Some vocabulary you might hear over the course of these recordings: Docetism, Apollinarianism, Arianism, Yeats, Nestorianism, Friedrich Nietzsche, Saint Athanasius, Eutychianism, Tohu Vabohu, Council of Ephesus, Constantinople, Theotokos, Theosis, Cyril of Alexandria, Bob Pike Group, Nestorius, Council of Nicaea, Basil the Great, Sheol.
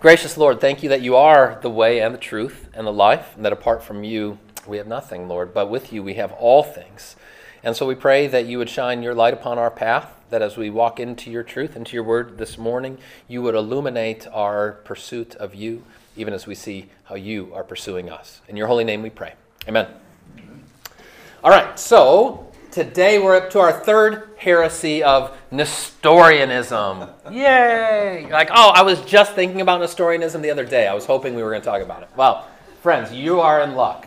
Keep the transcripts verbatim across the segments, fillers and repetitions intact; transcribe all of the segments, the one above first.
Gracious Lord, thank you that you are the way and the truth and the life, and that apart from you we have nothing, Lord, but with you we have all things. And so we pray that you would shine your light upon our path, that as we walk into your truth, into your word this morning, you would illuminate our pursuit of you, even as we see how you are pursuing us. In your holy name we pray. Amen. All right, so today we're up to our third heresy of Nestorianism. Yay! You're like, oh, I was just thinking about Nestorianism the other day. I was hoping we were going to talk about it. Well, friends, you are in luck.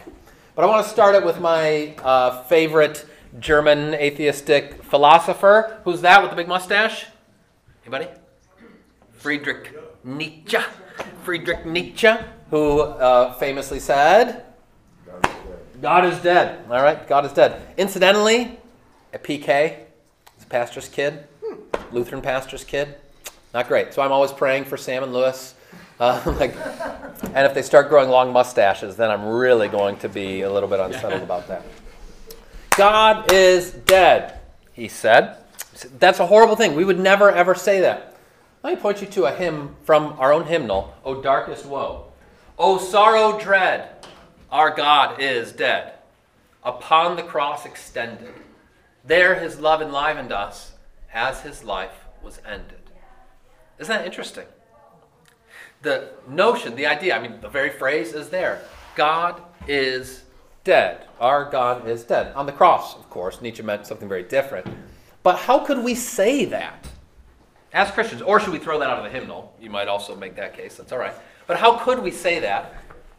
But I want to start it with my uh, favorite German atheistic philosopher. Who's that with the big mustache? Anybody? Friedrich Nietzsche. Friedrich Nietzsche, who uh, famously said, God is dead. God is dead. All right, God is dead. Incidentally, a P K, he's a pastor's kid, Lutheran pastor's kid. Not great. So I'm always praying for Sam and Lewis. Uh, like, and if they start growing long mustaches, then I'm really going to be a little bit unsettled about that. God is dead, he said. That's a horrible thing. We would never, ever say that. Let me point you to a hymn from our own hymnal, O Darkest Woe. O sorrow dread, our God is dead, upon the cross extended. There his love enlivened us as his life was ended. Isn't that interesting? The notion, the idea, I mean, the very phrase is there. God is dead. Dead. Our God is dead. On the cross, of course, Nietzsche meant something very different. But how could we say that as Christians? Or should we throw that out of the hymnal? You might also make that case. That's all right. But how could we say that?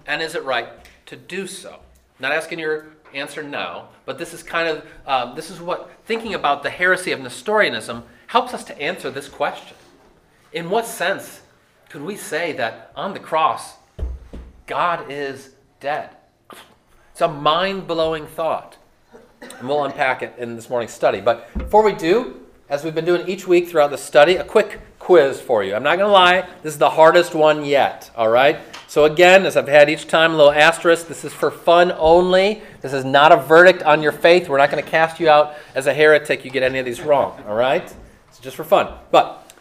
And is it right to do so? Not asking your answer now, but this is kind of, um, this is what thinking about the heresy of Nestorianism helps us to answer this question. In what sense could we say that on the cross, God is dead? It's a mind-blowing thought, and we'll unpack it in this morning's study. But before we do, as we've been doing each week throughout the study, a quick quiz for you. I'm not going to lie, this is the hardest one yet, all right? So again, as I've had each time, a little asterisk, this is for fun only. This is not a verdict on your faith. We're not going to cast you out as a heretic. You get any of these wrong, all right? It's just for fun. But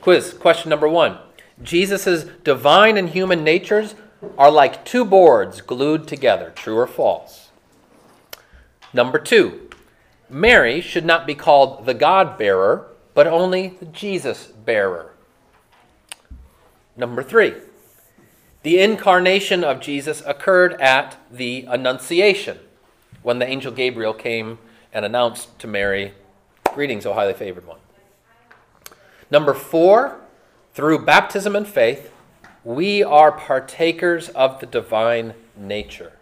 quiz, question number one. Jesus' divine and human natures are like two boards glued together, true or false. Number two, Mary should not be called the God-bearer, but only the Jesus-bearer. Number three, the incarnation of Jesus occurred at the Annunciation, when the angel Gabriel came and announced to Mary, "Greetings, O highly favored one." Number four, through baptism and faith, we are partakers of the divine nature.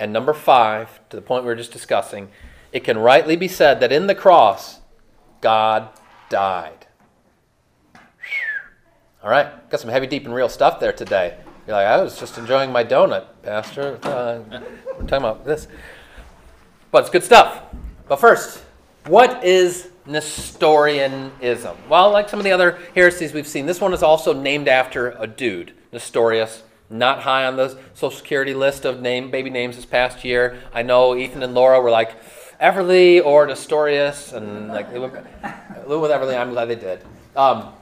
And number five, to the point we were just discussing, it can rightly be said that in the cross, God died. All right, got some heavy, deep, and real stuff there today. You're like, I was just enjoying my donut, Pastor. Uh, we're talking about this. But it's good stuff. But first, what is Nestorianism? Well, like some of the other heresies we've seen, this one is also named after a dude, Nestorius. Not high on the Social Security list of name baby names this past year. I know Ethan and Laura were like Everly or Nestorius, and like they went, went with Everly. I'm glad they did. Um,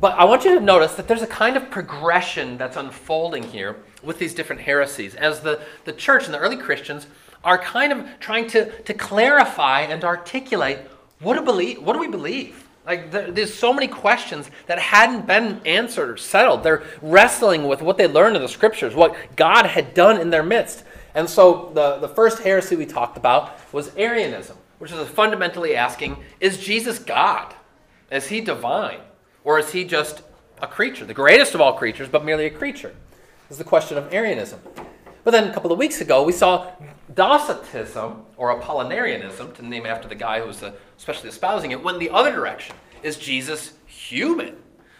but I want you to notice that there's a kind of progression that's unfolding here with these different heresies, as the the church and the early Christians are kind of trying to to clarify and articulate. What do, believe, what do we believe? Like there, there's so many questions that hadn't been answered or settled. They're wrestling with what they learned in the scriptures, what God had done in their midst. And so the, the first heresy we talked about was Arianism, which is fundamentally asking, is Jesus God? Is he divine? Or is he just a creature, the greatest of all creatures, but merely a creature? This is the question of Arianism. But then a couple of weeks ago, we saw Docetism, or Apollinarianism, to name after the guy who was especially espousing it, went the other direction. Is Jesus human?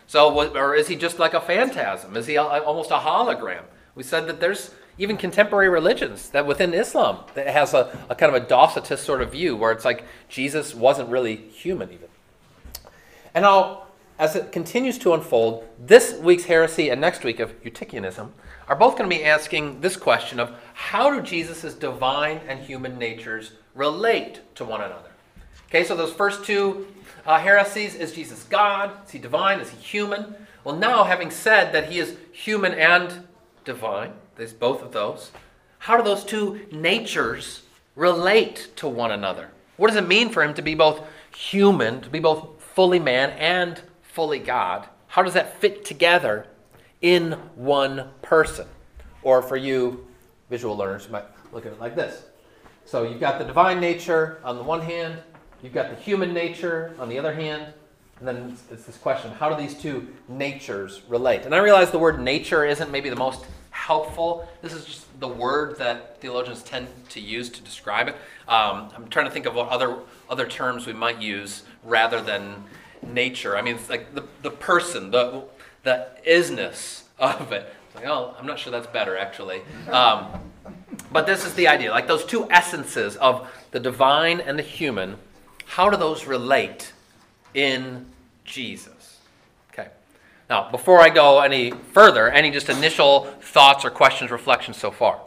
So, or is he just like a phantasm? Is he almost a hologram? We said that there's even contemporary religions that within Islam that has a, a kind of a Docetist sort of view where it's like Jesus wasn't really human even. And now, as it continues to unfold, this week's heresy and next week of Eutychianism are both going to be asking this question of how do Jesus' divine and human natures relate to one another? Okay, so those first two uh, heresies, is Jesus God? Is he divine? Is he human? Well, now, having said that he is human and divine, there's both of those, how do those two natures relate to one another? What does it mean for him to be both human, to be both fully man and fully God? How does that fit together in one person? Or for you visual learners, you might look at it like this. So you've got the divine nature on the one hand, you've got the human nature on the other hand, and then it's, it's this question, how do these two natures relate? And I realize the word nature isn't maybe the most helpful. This is just the word that theologians tend to use to describe it. Um, I'm trying to think of what other, other terms we might use rather than nature. I mean, it's like the, the person, the, the isness of it. It's like, oh, I'm not sure that's better, actually. Um, but this is the idea, like those two essences of the divine and the human, how do those relate in Jesus? Okay. Now, before I go any further, any just initial thoughts or questions, reflections so far?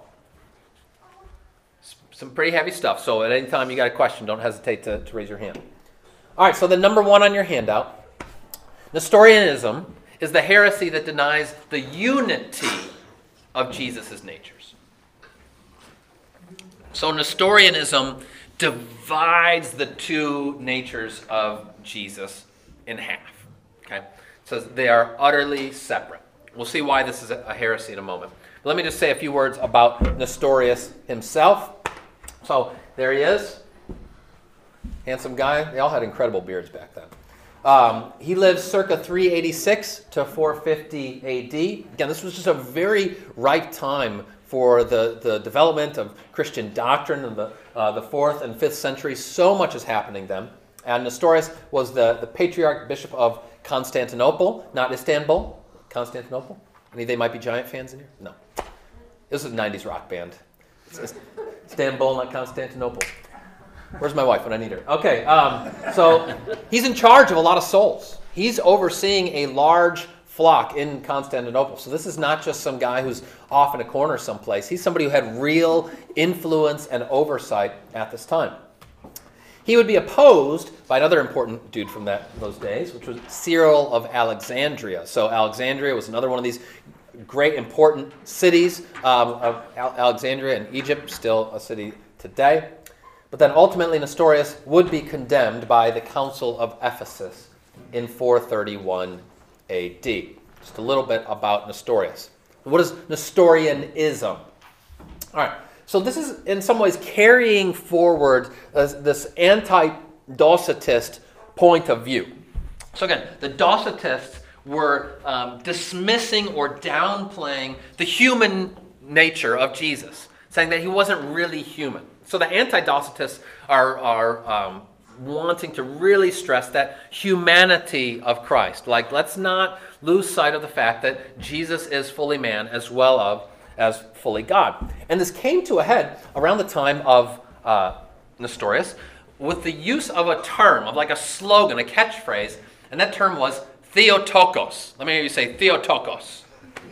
Some pretty heavy stuff, so at any time you got a question, don't hesitate to, to raise your hand. All right, so the number one on your handout, Nestorianism is the heresy that denies the unity of Jesus' natures. So Nestorianism divides the two natures of Jesus in half. Okay, so they are utterly separate. We'll see why this is a heresy in a moment. But let me just say a few words about Nestorius himself. So there he is. Handsome guy. They all had incredible beards back then. Um, he lived circa three eighty-six to four fifty A D. Again, this was just a very ripe time for the, the development of Christian doctrine in the, uh, the fourth and fifth centuries. So much is happening then. And Nestorius was the, the patriarch bishop of Constantinople, not Istanbul. Constantinople? Any of they might be Giant fans in here? No. This is a nineties rock band. It's Istanbul, not Constantinople. Where's my wife when I need her? Okay, um, so he's in charge of a lot of souls. He's overseeing a large flock in Constantinople. So this is not just some guy who's off in a corner someplace. He's somebody who had real influence and oversight at this time. He would be opposed by another important dude from that those days, which was Cyril of Alexandria. So Alexandria was another one of these great important cities um, of Al- Alexandria in Egypt, still a city today. But then ultimately Nestorius would be condemned by the Council of Ephesus in four thirty-one A D. Just a little bit about Nestorius. What is Nestorianism? All right, so this is in some ways carrying forward this anti-Docetist point of view. So again, the Docetists were um, dismissing or downplaying the human nature of Jesus, saying that he wasn't really human. So the anti-Docetists are, are um, wanting to really stress that humanity of Christ. Like, let's not lose sight of the fact that Jesus is fully man as well of, as fully God. And this came to a head around the time of uh, Nestorius with the use of a term, of like a slogan, a catchphrase, and that term was Theotokos. Let me hear you say Theotokos.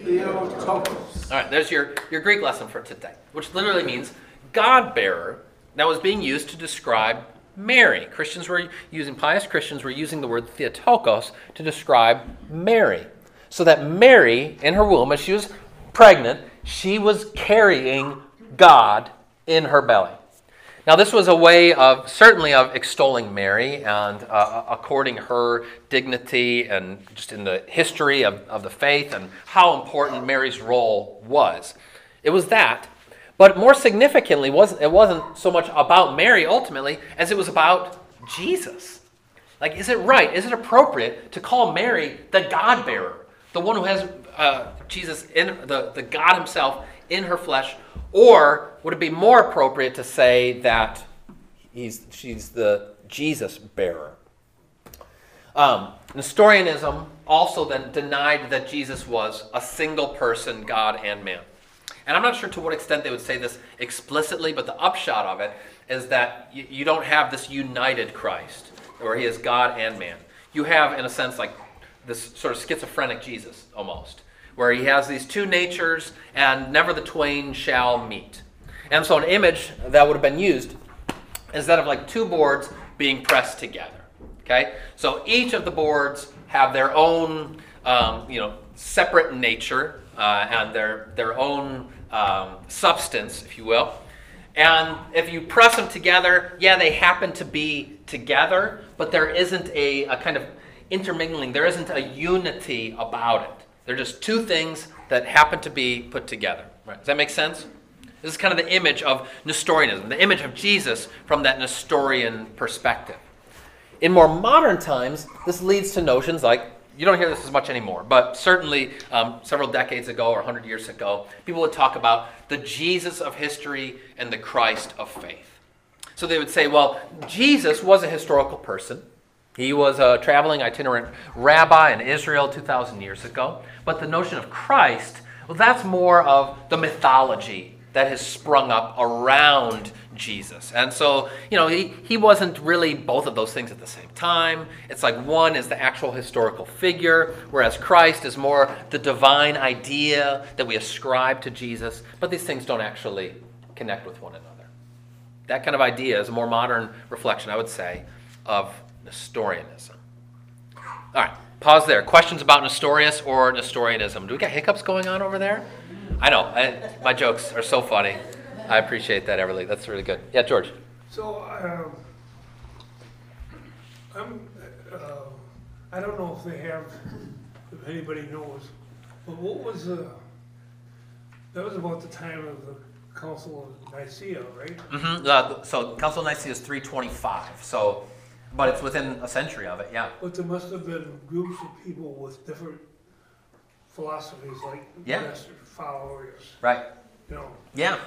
Theotokos. All right, there's your, your Greek lesson for today, which literally means God-bearer, that was being used to describe Mary. Christians were using, pious Christians were using the word Theotokos to describe Mary. So that Mary, in her womb, as she was pregnant, she was carrying God in her belly. Now this was a way of, certainly of extolling Mary and uh, according her dignity and just in the history of, of the faith and how important Mary's role was. It was that. But more significantly, it wasn't so much about Mary ultimately as it was about Jesus. Like, is it right, is it appropriate to call Mary the God-bearer, the one who has uh, Jesus, in the, the God himself in her flesh, or would it be more appropriate to say that he's, she's the Jesus-bearer? Um, Nestorianism also then denied that Jesus was a single person, God and man. And I'm not sure to what extent they would say this explicitly, but the upshot of it is that you, you don't have this united Christ, where he is God and man. You have, in a sense, like this sort of schizophrenic Jesus, almost, where he has these two natures, and never the twain shall meet. And so an image that would have been used is that of like two boards being pressed together. Okay, so each of the boards have their own, um, you know, separate nature uh, and their their own um, substance, if you will. And if you press them together, yeah, they happen to be together, but there isn't a, a kind of intermingling. There isn't a unity about it. They're just two things that happen to be put together. Right. Does that make sense? This is kind of the image of Nestorianism, the image of Jesus from that Nestorian perspective. In more modern times, this leads to notions like, you don't hear this as much anymore, but certainly um, several decades ago or one hundred years ago, people would talk about the Jesus of history and the Christ of faith. So they would say, well, Jesus was a historical person. He was a traveling itinerant rabbi in Israel two thousand years ago. But the notion of Christ, well, that's more of the mythology that has sprung up around Jesus. And so, you know, he, he wasn't really both of those things at the same time. It's like one is the actual historical figure, whereas Christ is more the divine idea that we ascribe to Jesus. But these things don't actually connect with one another. That kind of idea is a more modern reflection, I would say, of Nestorianism. All right, pause there. Questions about Nestorius or Nestorianism? Do we got hiccups going on over there? I know. I, my jokes are so funny. I appreciate that, Everly. That's really good. Yeah, George. So um, I'm, uh, I don't know if they have, if anybody knows, but what was the, that was about the time of the Council of Nicaea, right? Mm-hmm. Uh, so Council of Nicaea is three twenty-five. So. But it's within a century of it, yeah. But there must have been groups of people with different philosophies, like yeah. followers. Right. You know. Yeah.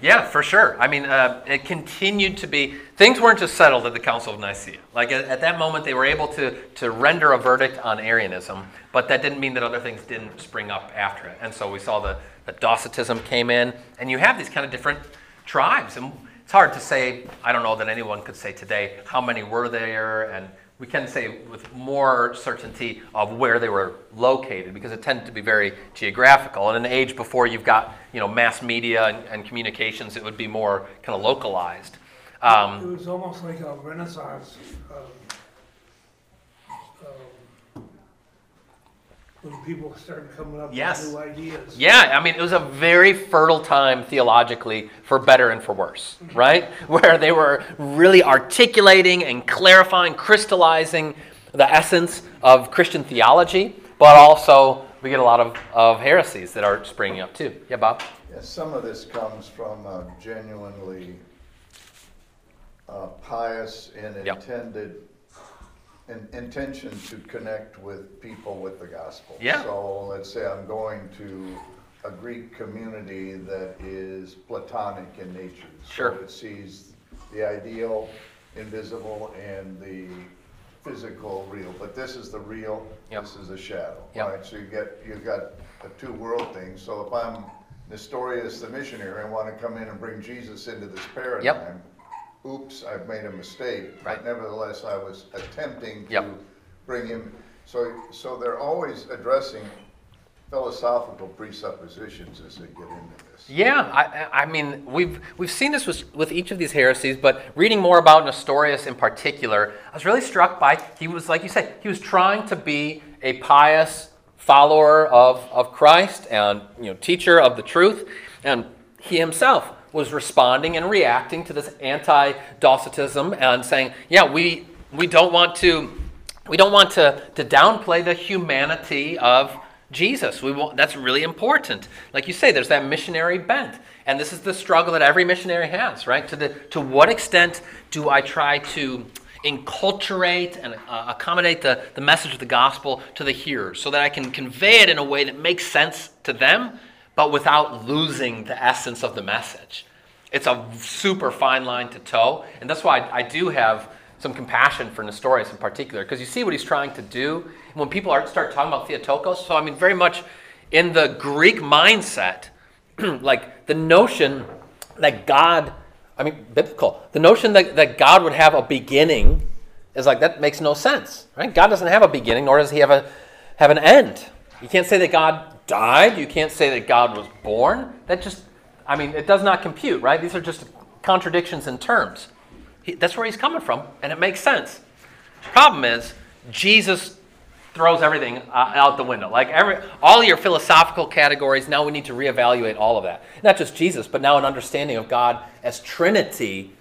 Yeah, for sure. I mean, uh, it continued to be... Things weren't just settled at the Council of Nicaea. Like, at, at that moment, they were able to, to render a verdict on Arianism, but that didn't mean that other things didn't spring up after it. And so we saw the, the Docetism came in, and you have these kind of different tribes, and... It's hard to say, I don't know that anyone could say today how many were there, and we can say with more certainty of where they were located because it tended to be very geographical. And in an age before you've got, you know, mass media and, and communications, it would be more kind of localized. Um, it was almost like a Renaissance. Um, um, when people started coming up yes. with new ideas. Yeah, I mean, it was a very fertile time theologically, for better and for worse, right? Where they were really articulating and clarifying, crystallizing the essence of Christian theology, but also we get a lot of, of heresies that are springing up too. Yeah, Bob? Yes, some of this comes from a genuinely uh, pious and intended yep. an intention to connect with people with the gospel. Yeah. So let's say I'm going to a Greek community that is Platonic in nature. Sure. So it sees the ideal, invisible, and the physical real. But this is the real, yep. this is the shadow. Yep. Right? So you get, you've got a two world thing. So if I'm Nestorius the missionary, I want to come in and bring Jesus into this paradigm. Yep. Oops, I've made a mistake, right. But nevertheless, I was attempting to yep. bring him. So, so they're always addressing philosophical presuppositions as they get into this. Yeah, I, I mean, we've we've seen this with, with each of these heresies, but reading more about Nestorius in particular, I was really struck by, he was, like you said, he was trying to be a pious follower of, of Christ and, you know, teacher of the truth, and he himself was responding and reacting to this anti-Docetism and saying, yeah, we we don't want to we don't want to, to downplay the humanity of Jesus. We want, that's really important. Like you say, there's that missionary bent. And this is the struggle that every missionary has, right? To the to what extent do I try to enculturate and uh, accommodate the, the message of the gospel to the hearers so that I can convey it in a way that makes sense to them, but without losing the essence of the message. It's a super fine line to toe, and that's why I, I do have some compassion for Nestorius in particular, because you see what he's trying to do. When people are, start talking about Theotokos, so I mean very much in the Greek mindset, like the notion that God, I mean biblical, the notion that, that God would have a beginning is like, that makes no sense, right? God doesn't have a beginning, nor does he have a have an end. You can't say that God died. You can't say that God was born. That just, I mean, it does not compute, right? These are just contradictions in terms. He, that's where he's coming from, and it makes sense. Problem is, Jesus throws everything uh, out the window. Like every, all your philosophical categories, now we need to reevaluate all of that. Not just Jesus, but now an understanding of God as Trinity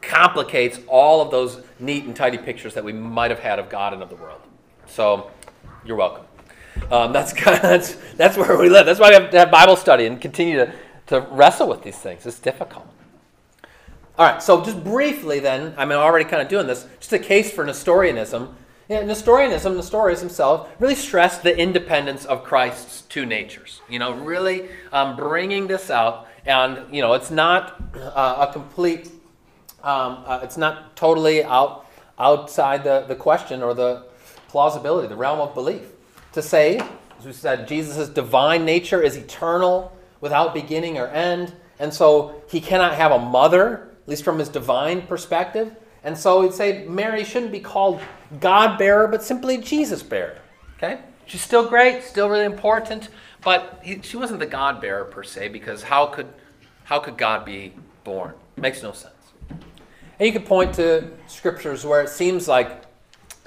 complicates all of those neat and tidy pictures that we might have had of God and of the world. So, you're welcome. Um, that's, kind of, that's that's where we live. That's why we have to have Bible study and continue to, to wrestle with these things. It's difficult. All right, so just briefly then, I'm already kind of doing this, just a case for Nestorianism. Yeah, Nestorianism, Nestorius himself, really stressed the independence of Christ's two natures. You know, really um, bringing this out. And, you know, it's not uh, a complete, um, uh, it's not totally out outside the, the question or the plausibility, the realm of belief. To say, as we said, Jesus' divine nature is eternal, without beginning or end, and so he cannot have a mother, at least from his divine perspective. And so he'd say Mary shouldn't be called God-bearer, but simply Jesus-bearer. Okay? She's still great, still really important, but he, she wasn't the God-bearer per se, because how could how could God be born? Makes no sense. And you can point to scriptures where it seems like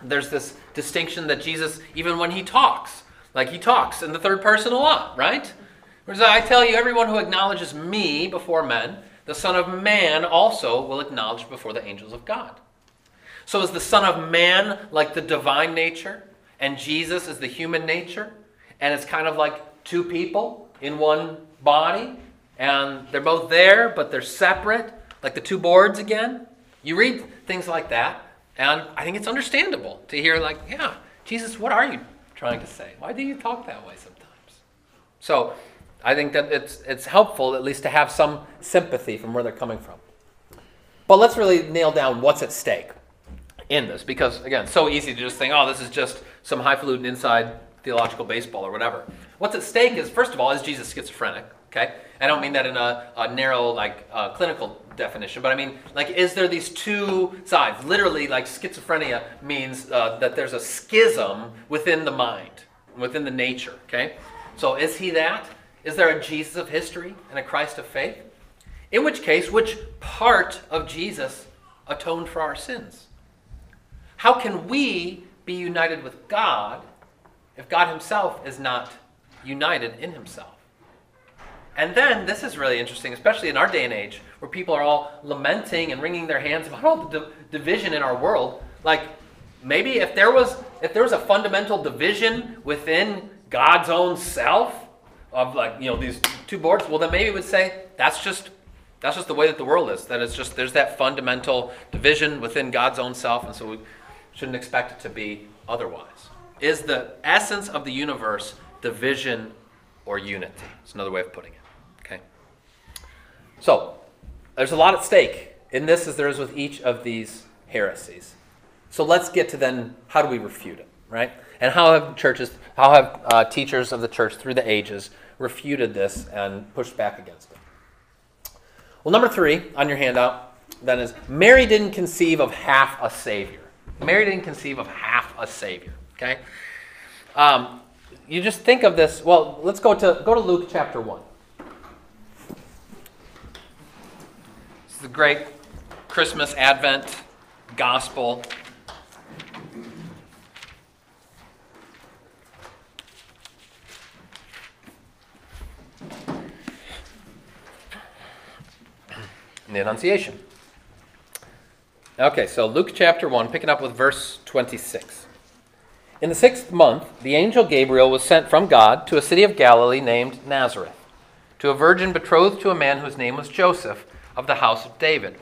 there's this distinction that Jesus, even when he talks, like he talks in the third person a lot, right? Whereas I tell you, everyone who acknowledges me before men, the Son of Man also will acknowledge before the angels of God. So is the Son of Man like the divine nature, and Jesus is the human nature, and it's kind of like two people in one body, and they're both there, but they're separate, like the two boards again? You read things like that, and I think it's understandable to hear like, yeah, Jesus, what are you trying to say? Why do you talk that way sometimes? So I think that it's it's helpful at least to have some sympathy from where they're coming from. But let's really nail down what's at stake in this, because again, it's so easy to just think, oh, this is just some highfalutin inside theological baseball or whatever. What's at stake is, first of all, is Jesus schizophrenic? Okay, I don't mean that in a, a narrow like uh, clinical definition, but I mean like, is there these two sides? Literally, like schizophrenia means uh, that there's a schism within the mind, within the nature. Okay, so is he that? Is there a Jesus of history and a Christ of faith? In which case, which part of Jesus atoned for our sins? How can we be united with God if God himself is not united in himself? And then, this is really interesting, especially in our day and age, where people are all lamenting and wringing their hands about all the di- division in our world. Like, maybe if there was, if there was a fundamental division within God's own self, of like, you know, these two boards, well then maybe we would say that's just that's just the way that the world is, that it's just there's that fundamental division within God's own self, and so we shouldn't expect it to be otherwise. Is the essence of the universe division or unity? It's another way of putting it. Okay. So there's a lot at stake in this as there is with each of these heresies. So let's get to then how do we refute it, right? And how have churches, how have uh, teachers of the church through the ages refuted this and pushed back against it? Well, number three on your handout, then, is Mary didn't conceive of half a savior. Mary didn't conceive of half a savior. Okay, um, you just think of this. Well, let's go to go to Luke chapter one. This is the great Christmas Advent gospel. The Annunciation. Okay, so Luke chapter one, picking up with verse twenty-six. In the sixth month, the angel Gabriel was sent from God to a city of Galilee named Nazareth, to a virgin betrothed to a man whose name was Joseph, of the house of David.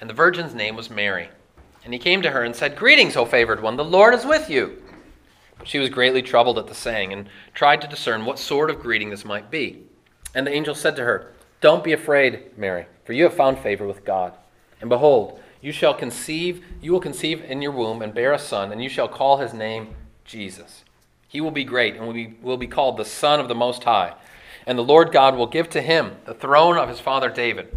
And the virgin's name was Mary. And he came to her and said, "Greetings, O favored one, the Lord is with you." But she was greatly troubled at the saying and tried to discern what sort of greeting this might be. And the angel said to her, "Don't be afraid, Mary, for you have found favor with God. And behold, you shall conceive, you will conceive in your womb and bear a son, and you shall call his name Jesus. He will be great and will be, will be called the Son of the Most High. And the Lord God will give to him the throne of his father David.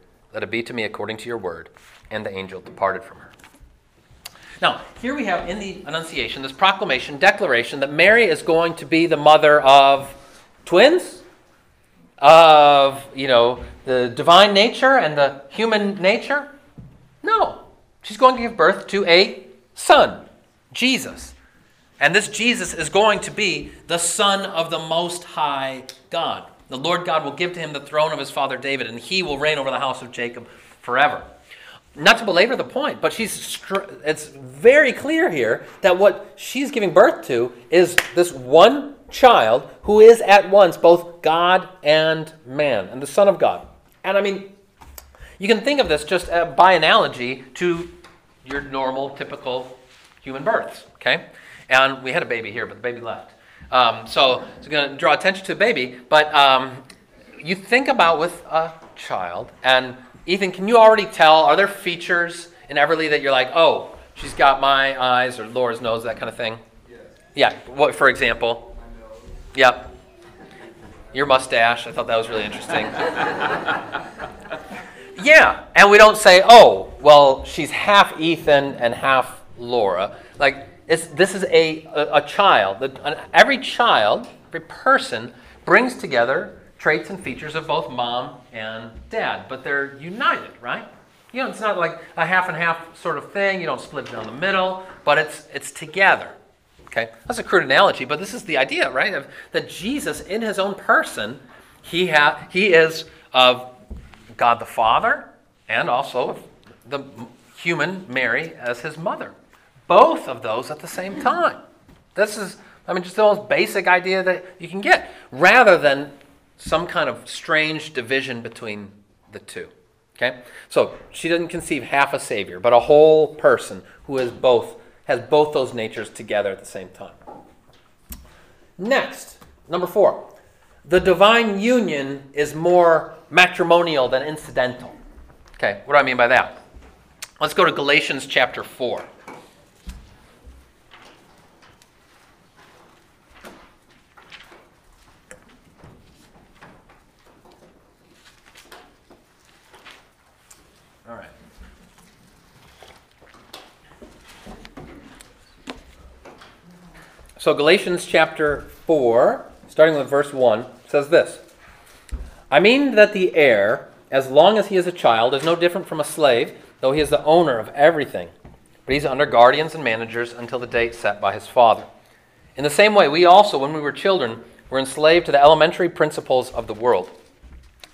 Let it be to me according to your word. And the angel departed from her. Now, here we have in the Annunciation this proclamation, declaration that Mary is going to be the mother of twins, of, you know, the divine nature and the human nature. No, she's going to give birth to a son, Jesus. And this Jesus is going to be the Son of the Most High God. The Lord God will give to him the throne of his father David, and he will reign over the house of Jacob forever. Not to belabor the point, but she's it's very clear here that what she's giving birth to is this one child who is at once both God and man, and the Son of God. And I mean, you can think of this just by analogy to your normal, typical human births, okay? And we had a baby here, but the baby left. Um, so it's going to draw attention to the baby, but um, you think about with a child, and Ethan, can you already tell, are there features in Everly that you're like, oh, she's got my eyes or Laura's nose, that kind of thing? Yes. Yeah, what, for example? My nose. Yep. Your mustache, I thought that was really interesting. Yeah, and we don't say, oh, well, she's half Ethan and half Laura. Like, It's, this is a, a, a child. Every child, every person, brings together traits and features of both mom and dad, but they're united, right? You know, it's not like a half and half sort of thing. You don't split it down the middle, but it's it's together. Okay, that's a crude analogy, but this is the idea, right? Of, that Jesus, in his own person, he ha- he is of God the Father and also of the human Mary as his mother. Both of those at the same time. This is, I mean, just the most basic idea that you can get, rather than some kind of strange division between the two. Okay, so she didn't conceive half a savior, but a whole person who is both has both those natures together at the same time. Next, number four, the divine union is more matrimonial than incidental. Okay, what do I mean by that? Let's go to Galatians chapter four. So Galatians chapter four, starting with verse one, says this. I mean that the heir, as long as he is a child, is no different from a slave, though he is the owner of everything. But he's under guardians and managers until the date set by his father. In the same way, we also, when we were children, were enslaved to the elementary principles of the world.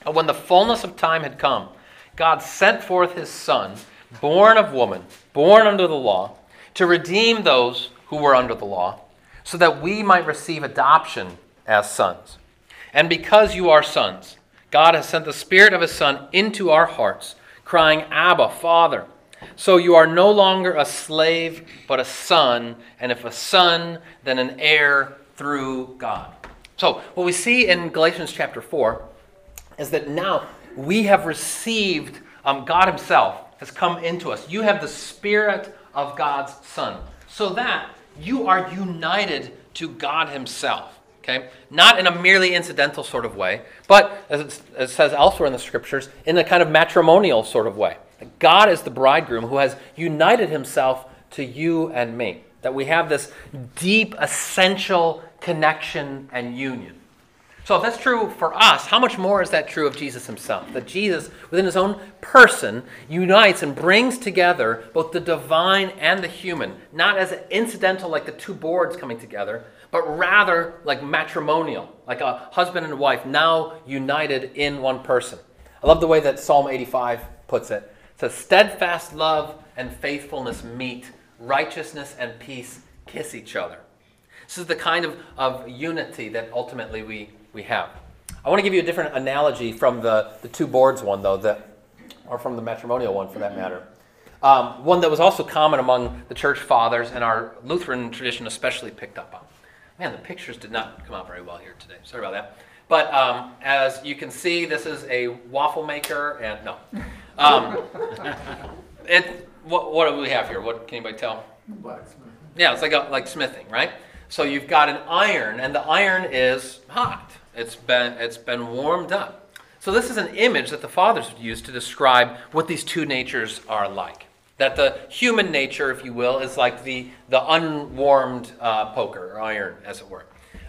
But when the fullness of time had come, God sent forth his Son, born of woman, born under the law, to redeem those who were under the law, so that we might receive adoption as sons. And because you are sons, God has sent the Spirit of his Son into our hearts, crying, Abba, Father. So you are no longer a slave, but a son, and if a son, then an heir through God. So what we see in Galatians chapter four is that now we have received, um, God himself has come into us. You have the Spirit of God's Son, so that you are united to God himself, okay? Not in a merely incidental sort of way, but as it says elsewhere in the scriptures, in a kind of matrimonial sort of way. God is the bridegroom who has united himself to you and me, that we have this deep, essential connection and union. So if that's true for us, how much more is that true of Jesus himself? That Jesus, within his own person, unites and brings together both the divine and the human, not as an incidental, like the two boards coming together, but rather like matrimonial, like a husband and wife now united in one person. I love the way that Psalm eighty-five puts it. It says, steadfast love and faithfulness meet, righteousness and peace kiss each other. This is the kind of, of unity that ultimately we we have. I want to give you a different analogy from the, the two boards one, though, that, or from the matrimonial one, for that matter. Um, one that was also common among the church fathers and our Lutheran tradition especially picked up on. Man, the pictures did not come out very well here today. Sorry about that. But um, as you can see, this is a waffle maker, and no. Um, it what, what do we have here? What can anybody tell? Blacksmith. Yeah, it's like a, like smithing, right? So you've got an iron, and the iron is hot. It's been it's been warmed up. So this is an image that the fathers would use to describe what these two natures are like. That the human nature, if you will, is like the the unwarmed uh, poker or iron, as it were.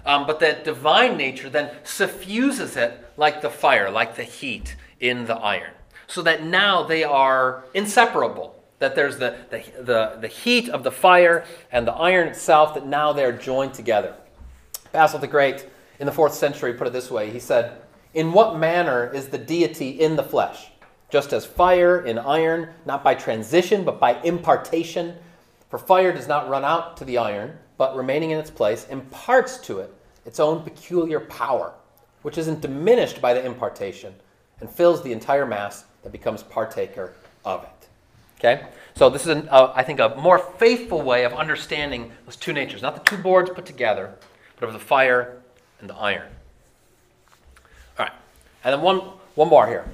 Um, but that divine nature then suffuses it like the fire, like the heat in the iron, so that now they are inseparable. That there's the, the, the, the heat of the fire and the iron itself, that now they're joined together. Basil the Great, in the fourth century, put it this way. He said, "In what manner is the deity in the flesh? Just as fire in iron, not by transition, but by impartation. For fire does not run out to the iron, but remaining in its place, imparts to it its own peculiar power, which isn't diminished by the impartation, and fills the entire mass that becomes partaker of it." Okay, so this is, an, uh, I think, a more faithful way of understanding those two natures. Not the two boards put together, but of the fire and the iron. All right, and then one, one more here.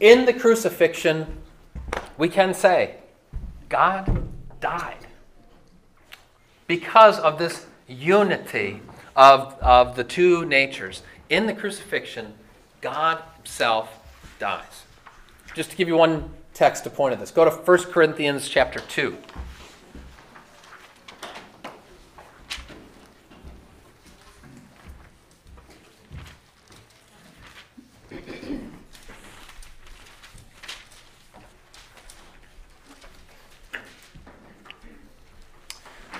In the crucifixion, we can say, God died because of this unity of, of the two natures. In the crucifixion, God himself dies. Just to give you one text to point at this. Go to First Corinthians chapter two.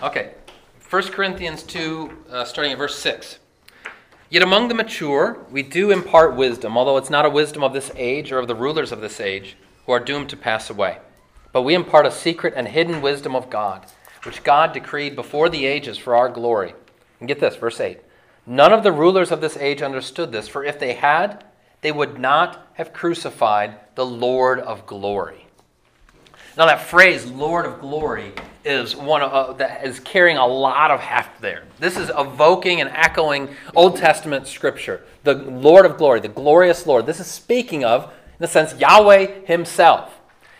Okay, First Corinthians two, uh, starting at verse six. "Yet among the mature we do impart wisdom, although it's not a wisdom of this age or of the rulers of this age, who are doomed to pass away. But we impart a secret and hidden wisdom of God, which God decreed before the ages for our glory." And get this, verse eight. "None of the rulers of this age understood this, for if they had, they would not have crucified the Lord of glory." Now that phrase, Lord of glory, is one of, uh, that is carrying a lot of heft there. This is evoking and echoing Old Testament scripture. The Lord of glory, the glorious Lord. This is speaking of, in a sense, Yahweh himself.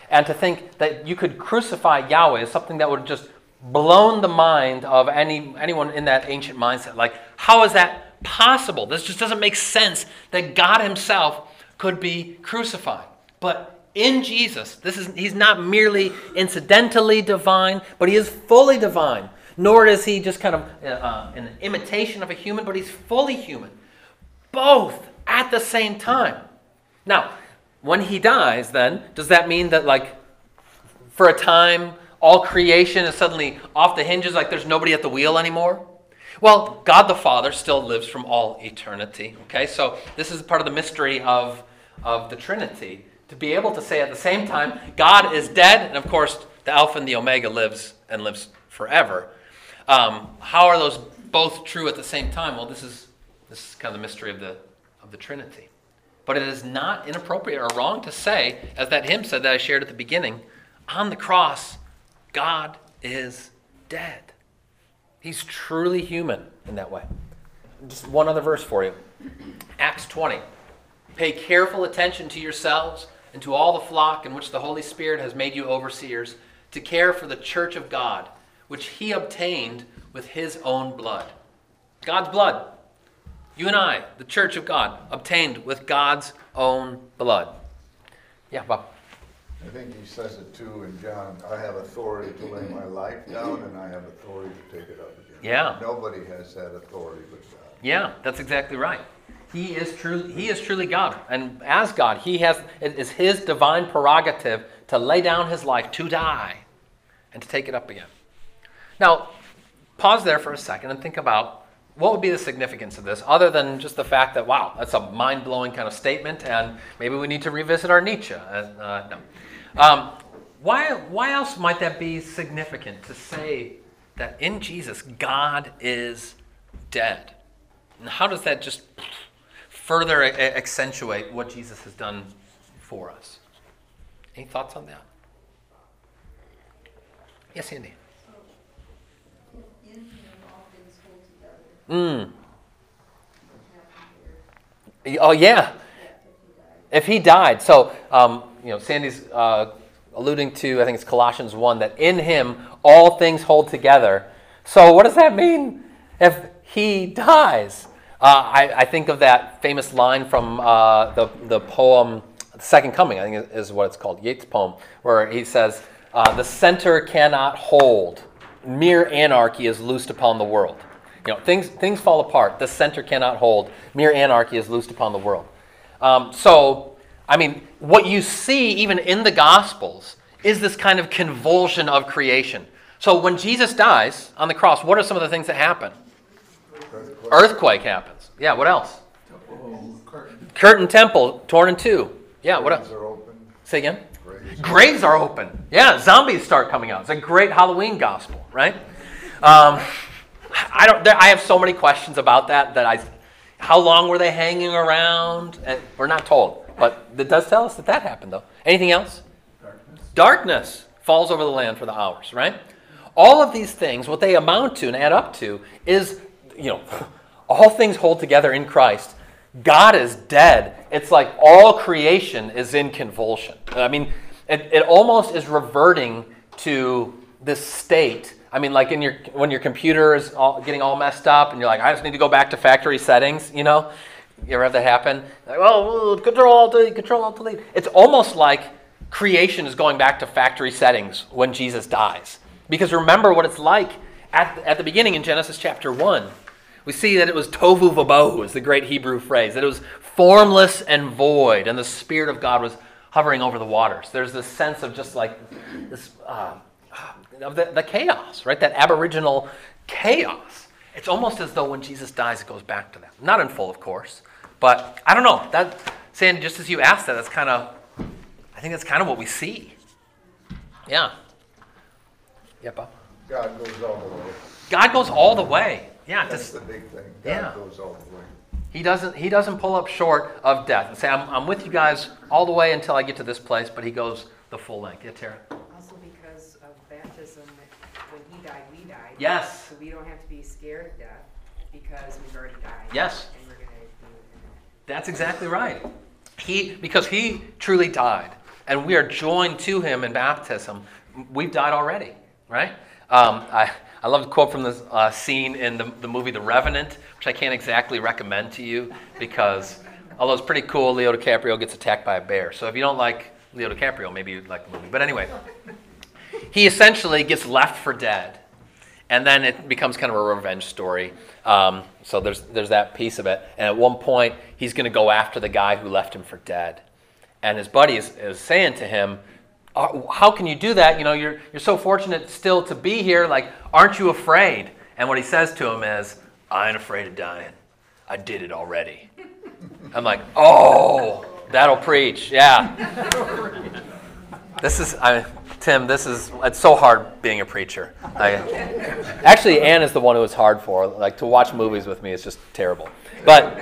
And to think that you could crucify Yahweh is something that would have just blown the mind of any anyone in that ancient mindset. Like, how is that possible? This just doesn't make sense that God himself could be crucified. But in Jesus, this is he's not merely incidentally divine, but he is fully divine. Nor is he just kind of uh, an imitation of a human, but he's fully human. Both at the same time. Now, when he dies, then, does that mean that, like, for a time, all creation is suddenly off the hinges, like there's nobody at the wheel anymore? Well, God the Father still lives from all eternity, okay? So this is part of the mystery of, of the Trinity, to be able to say at the same time, God is dead, and of course, the Alpha and the Omega lives and lives forever. Um, how are those both true at the same time? Well, this is, this is kind of the mystery of the, of the Trinity. But it is not inappropriate or wrong to say, as that hymn said that I shared at the beginning, on the cross, God is dead. He's truly human in that way. Just one other verse for you. Acts twenty. "Pay careful attention to yourselves and to all the flock in which the Holy Spirit has made you overseers, to care for the church of God, which he obtained with his own blood." God's blood. You and I, the church of God, obtained with God's own blood. Yeah, Bob? I think he says it too in John. "I have authority to lay my life down, and I have authority to take it up again." Yeah. Nobody has that authority but God. Yeah, that's exactly right. He is truly, he is truly God. And as God, he has, it is his divine prerogative to lay down his life, to die, and to take it up again. Now, pause there for a second and think about, what would be the significance of this, other than just the fact that, wow, that's a mind-blowing kind of statement, and maybe we need to revisit our Nietzsche. Uh, no. Um, why, why else might that be significant to say that in Jesus, God is dead? And how does that just further a- accentuate what Jesus has done for us? Any thoughts on that? Yes, Andy. Mm. Oh yeah. If he died, so um, you know, Sandy's uh, alluding to, I think it's Colossians one, that in him all things hold together. So what does that mean if he dies? Uh, I, I think of that famous line from uh, the, the poem, The Second Coming, I think is what it's called, Yeats' poem, where he says, uh, the center cannot hold. Mere anarchy is loosed upon the world. You know, things, things fall apart. The center cannot hold. Mere anarchy is loosed upon the world. Um, so, I mean, what you see even in the Gospels is this kind of convulsion of creation. So when Jesus dies on the cross, what are some of the things that happen? Earthquake, Earthquake happens. Yeah, what else? Oh, curtain. curtain temple, torn in two. Yeah, Graves what else? Are open. Say again? Graves. Graves are open. Yeah, zombies start coming out. It's a great Halloween gospel, right? Um, I don't. There, I have so many questions about that. That I, how long were they hanging around? And we're not told, but it does tell us that that happened, though. Anything else? Darkness. Darkness falls over the land for the hours, right? All of these things, what they amount to and add up to, is you know, all things hold together in Christ. God is dead. It's like all creation is in convulsion. I mean, it, it almost is reverting to this state. I mean, like in your when your computer is all, getting all messed up, and you're like, I just need to go back to factory settings. You know, you ever have that happen? Like, well, control alt delete, control alt delete. It's almost like creation is going back to factory settings when Jesus dies. Because remember what it's like at at the beginning in Genesis chapter one. We see that it was Tohu Vabohu is the great Hebrew phrase, that it was formless and void, and the Spirit of God was hovering over the waters. There's this sense of just like this, uh, of the, the chaos, right? That aboriginal chaos. It's almost as though when Jesus dies, it goes back to that. Not in full, of course, but I don't know. That, Sandy, just as you asked that, that's kind of, I think that's kind of what we see. Yeah. Yeah, Bob? God goes all the way. God goes all the way. Yeah, that's just, the big thing. God yeah. goes all the way. He doesn't. He doesn't pull up short of death and say, "I'm, I'm with you guys all the way until I get to this place." But he goes the full length. Yeah, Tara. Also, because of baptism, when he died, we died. Yes. So we don't have to be scared of death because we've already died. Yes. And we're gonna be that's exactly right. He because he truly died, and we are joined to him in baptism. We've died already, right? Um, I. I love the quote from this uh, scene in the, the movie The Revenant, which I can't exactly recommend to you because, although it's pretty cool, Leo DiCaprio gets attacked by a bear. So if you don't like Leo DiCaprio, maybe you'd like the movie. But anyway, he essentially gets left for dead, and then it becomes kind of a revenge story. Um, so there's there's that piece of it. And at one point, he's going to go after the guy who left him for dead. And his buddy is, is saying to him, how can you do that? You know, you're you're so fortunate still to be here. Like, aren't you afraid? And what he says to him is, I ain't afraid of dying. I did it already. I'm like, oh, that'll preach. Yeah. This is, I, Tim, this is, it's so hard being a preacher. I, actually, Ann is the one who it's hard for. Like, to watch movies with me is just terrible. But,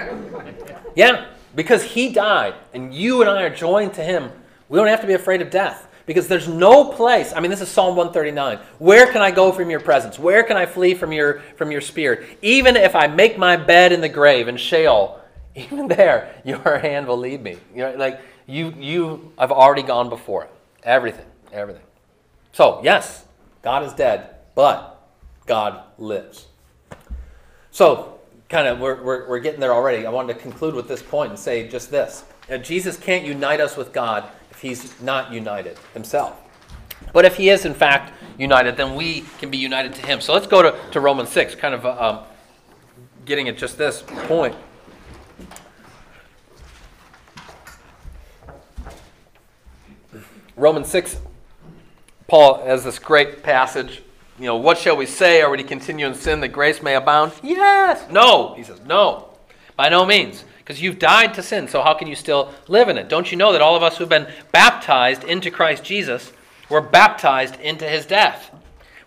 yeah, because he died, and you and I are joined to him. We don't have to be afraid of death. Because there's no place, I mean, this is Psalm one thirty-nine. Where can I go from your presence? Where can I flee from your from your spirit? Even if I make my bed in the grave in Sheol, even there, your hand will lead me. You know, like you, you, I've already gone before it. Everything, everything. So yes, God is dead, but God lives. So kind of we're we're, we're getting there already. I wanted to conclude with this point and say just this: Jesus can't unite us with God. He's not united himself. But if he is, in fact, united, then we can be united to him. So let's go to, to Romans six, kind of um, getting at just this point. Romans six, Paul has this great passage. You know, what shall we say? Are we to continue in sin that grace may abound? Yes! No! He says, no. By no means. Because you've died to sin, so how can you still live in it? Don't you know that all of us who've been baptized into Christ Jesus were baptized into his death?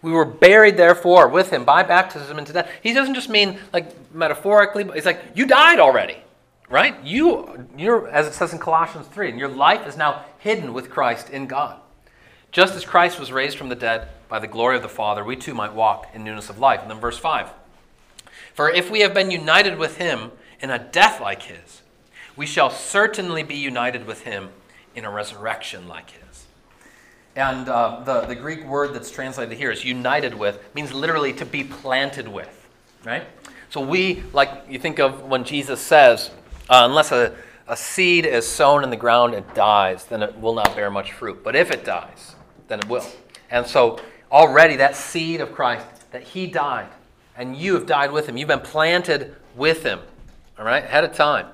We were buried, therefore, with him by baptism into death. He doesn't just mean, like, metaphorically, but he's like, you died already, right? You, you're, as it says in Colossians three, and your life is now hidden with Christ in God. Just as Christ was raised from the dead by the glory of the Father, we too might walk in newness of life. And then verse five, for if we have been united with him in a death like his, we shall certainly be united with him in a resurrection like his. And uh, the, the Greek word that's translated here is united with, means literally to be planted with, right? So we, like you think of when Jesus says, uh, unless a, a seed is sown in the ground, it dies, then it will not bear much fruit. But if it dies, then it will. And so already that seed of Christ, that he died, and you have died with him. You've been planted with him, all right, ahead of time.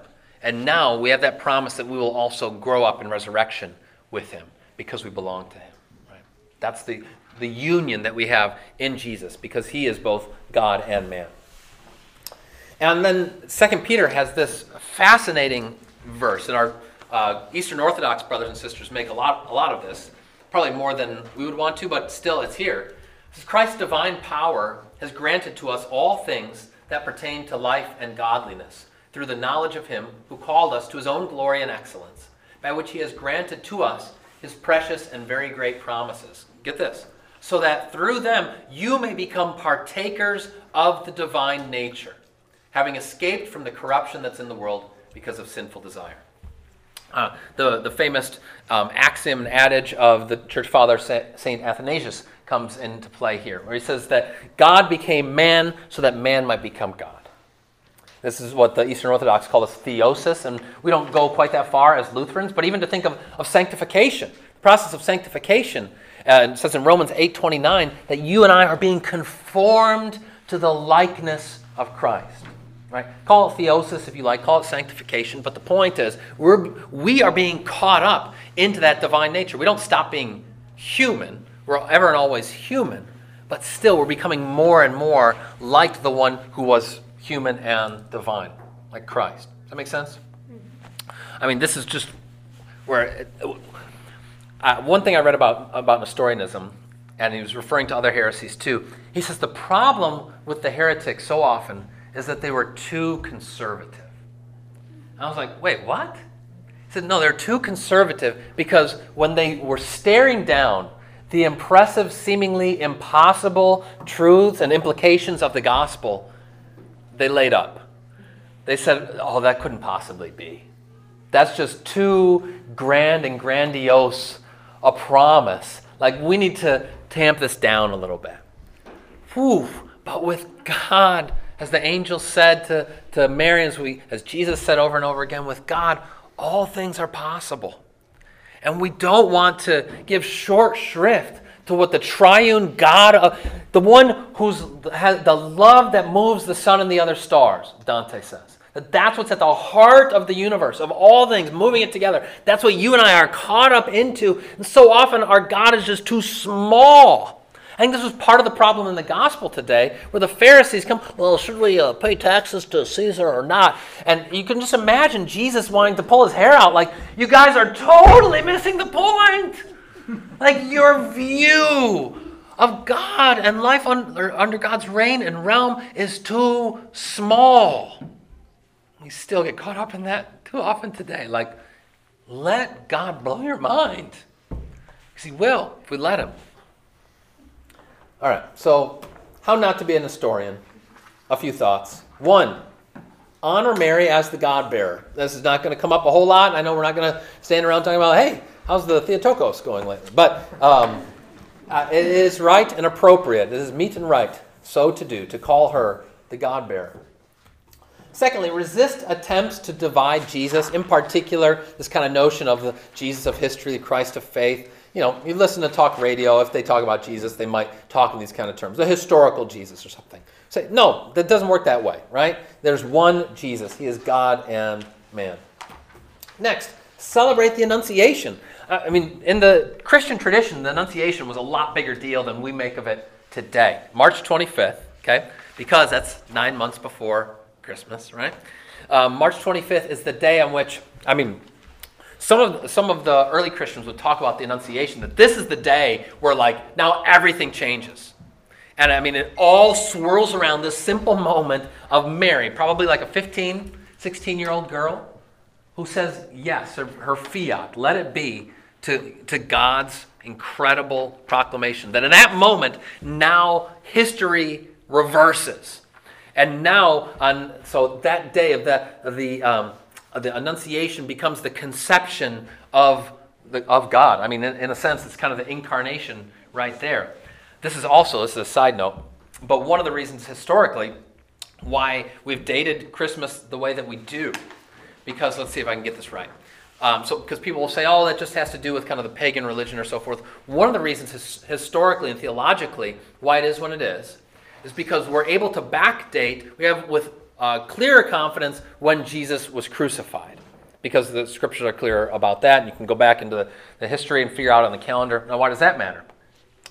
And now we have that promise that we will also grow up in resurrection with him because we belong to him. Right? That's the, the union that we have in Jesus because he is both God and man. And then Second Peter has this fascinating verse, and our uh, Eastern Orthodox brothers and sisters make a lot, a lot of this, probably more than we would want to, but still it's here. It says, Christ's divine power has granted to us all things that pertain to life and godliness, through the knowledge of him who called us to his own glory and excellence, by which he has granted to us his precious and very great promises. Get this. So that through them you may become partakers of the divine nature, having escaped from the corruption that's in the world because of sinful desire. Uh, the, the famous um, axiom and adage of the church father Saint Athanasius comes into play here, where he says that God became man so that man might become God. This is what the Eastern Orthodox call this theosis, and we don't go quite that far as Lutherans, but even to think of, of sanctification, the process of sanctification. Uh, it says in Romans eight twenty-nine that you and I are being conformed to the likeness of Christ. Right? Call it theosis if you like, call it sanctification, but the point is we're, we are being caught up into that divine nature. We don't stop being human. We're ever and always human, but still we're becoming more and more like the one who was human and divine, like Christ. Does that make sense? I mean, this is just where... It, uh, one thing I read about, about Nestorianism, and he was referring to other heresies too, he says the problem with the heretics so often is that they were too conservative. And I was like, wait, what? He said, no, they're too conservative because when they were staring down the impressive, seemingly impossible truths and implications of the gospel, they laid up. They said, oh, that couldn't possibly be. That's just too grand and grandiose a promise. Like, we need to tamp this down a little bit. Whew, but with God, as the angel said to, to Mary, as, we, as Jesus said over and over again, with God, all things are possible. And we don't want to give short shrift to what the triune God, of, the one who's has the love that moves the sun and the other stars, Dante says. That that's what's at the heart of the universe, of all things, moving it together. That's what you and I are caught up into. And so often our God is just too small. I think this was part of the problem in the gospel today, where the Pharisees come, well, should we uh, pay taxes to Caesar or not? And you can just imagine Jesus wanting to pull his hair out like, you guys are totally missing the point. Like your view of God and life under, under God's reign and realm is too small. We still get caught up in that too often today. Like, let God blow your mind. Because he will if we let him. All right, so how not to be a Nestorian. A few thoughts. One, honor Mary as the God-bearer. This is not going to come up a whole lot. I know we're not going to stand around talking about, hey, how's the Theotokos going lately? But um, uh, it is right and appropriate. This is meet and right, so to do, to call her the God-bearer. Secondly, resist attempts to divide Jesus, in particular, this kind of notion of the Jesus of history, the Christ of faith. You know, you listen to talk radio, if they talk about Jesus, they might talk in these kind of terms, the historical Jesus or something. Say, no, that doesn't work that way, right? There's one Jesus. He is God and man. Next, celebrate the Annunciation. I mean, in the Christian tradition, the Annunciation was a lot bigger deal than we make of it today. March twenty-fifth, okay, because that's nine months before Christmas, right? Um, March twenty-fifth is the day on which, I mean, some of, some of the early Christians would talk about the Annunciation, that this is the day where, like, now everything changes. And, I mean, it all swirls around this simple moment of Mary, probably like a fifteen, sixteen-year-old girl, who says yes, her, her fiat, let it be, to, to God's incredible proclamation. That in that moment, now history reverses. And now, on so that day of the, of the, um, of the Annunciation becomes the conception of the, of God. I mean, in, in a sense, it's kind of the incarnation right there. This is also, this is a side note, but one of the reasons historically why we've dated Christmas the way that we do, because let's see if I can get this right. Um, so, because people will say, oh, that just has to do with kind of the pagan religion or so forth. One of the reasons his, historically and theologically why it is when it is, is because we're able to backdate, we have with uh, clearer confidence when Jesus was crucified, because the scriptures are clearer about that. And you can go back into the, the history and figure out on the calendar. Now, why does that matter?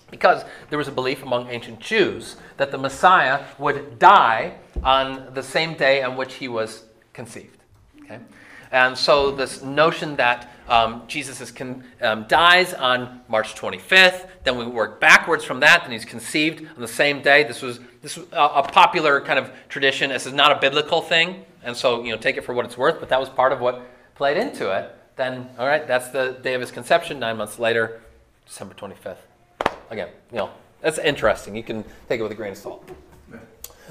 Because there was a belief among ancient Jews that the Messiah would die on the same day on which he was conceived. Okay? And so this notion that um, Jesus con- um, dies on March twenty-fifth, then we work backwards from that, then he's conceived on the same day. This was this was a, a popular kind of tradition. This is not a biblical thing, and so you know take it for what it's worth. But that was part of what played into it. Then all right, that's the day of his conception. Nine months later, December twenty-fifth. Again, you know that's interesting. You can take it with a grain of salt.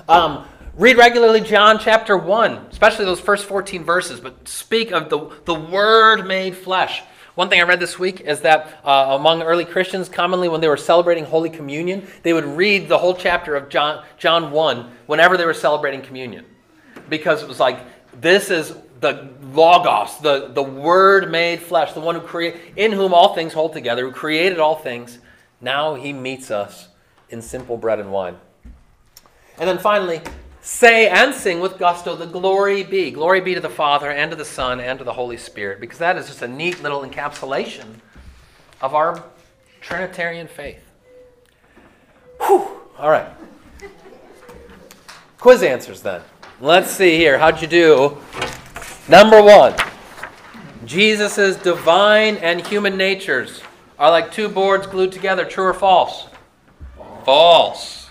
Um, Read regularly John chapter one, especially those first fourteen verses, but speak of the, the Word made flesh. One thing I read this week is that uh, among early Christians, commonly when they were celebrating Holy Communion, they would read the whole chapter of John, John one whenever they were celebrating communion. Because it was like, this is the Logos, the, the Word made flesh, the one who created, in whom all things hold together, who created all things. Now he meets us in simple bread and wine. And then finally, say and sing with gusto, the glory be. Glory be to the Father and to the Son and to the Holy Spirit, because that is just a neat little encapsulation of our Trinitarian faith. Whew. All right. Quiz answers then. Let's see here. How'd you do? Number one, Jesus' divine and human natures are like two boards glued together. True or false? False. False.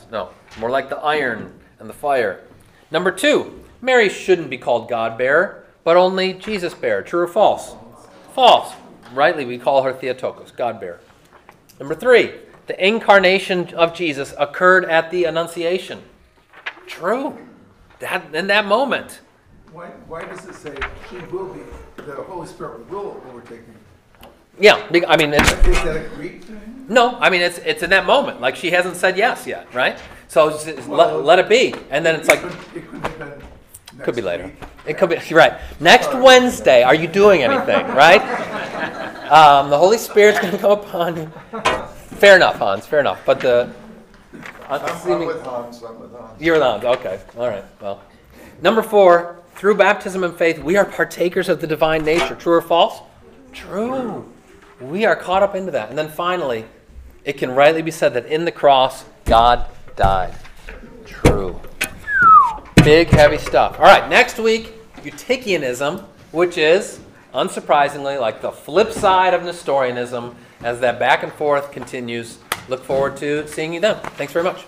False. No. More like the iron and the fire. Number two, Mary shouldn't be called God-bearer, but only Jesus-bearer. True or false? False. Rightly, we call her Theotokos, God-bearer. Number three, the incarnation of Jesus occurred at the Annunciation. True. That, in that moment. Why, why does it say she will be, the Holy Spirit will overtake me? Yeah, I mean, it's, is that a Greek thing? No, I mean, it's it's in that moment. Like, she hasn't said yes yet, right? So it's, it's well, let, let it be. And then it's like, it could, it could, be, could be later. Week. It could be, right. Next Sorry. Wednesday, are you doing anything, right? um, the Holy Spirit's going to come upon you. Fair enough, Hans, fair enough. But the... I'm, I'm with Hans, I'm with Hans. You're with Hans, okay. All right, well. Number four, through baptism and faith, we are partakers of the divine nature. True or false? True. We are caught up into that. And then finally, it can rightly be said that in the cross, God died. True. Big, heavy stuff. All right, next week, Eutychianism, which is, unsurprisingly, like the flip side of Nestorianism, as that back and forth continues. Look forward to seeing you then. Thanks very much.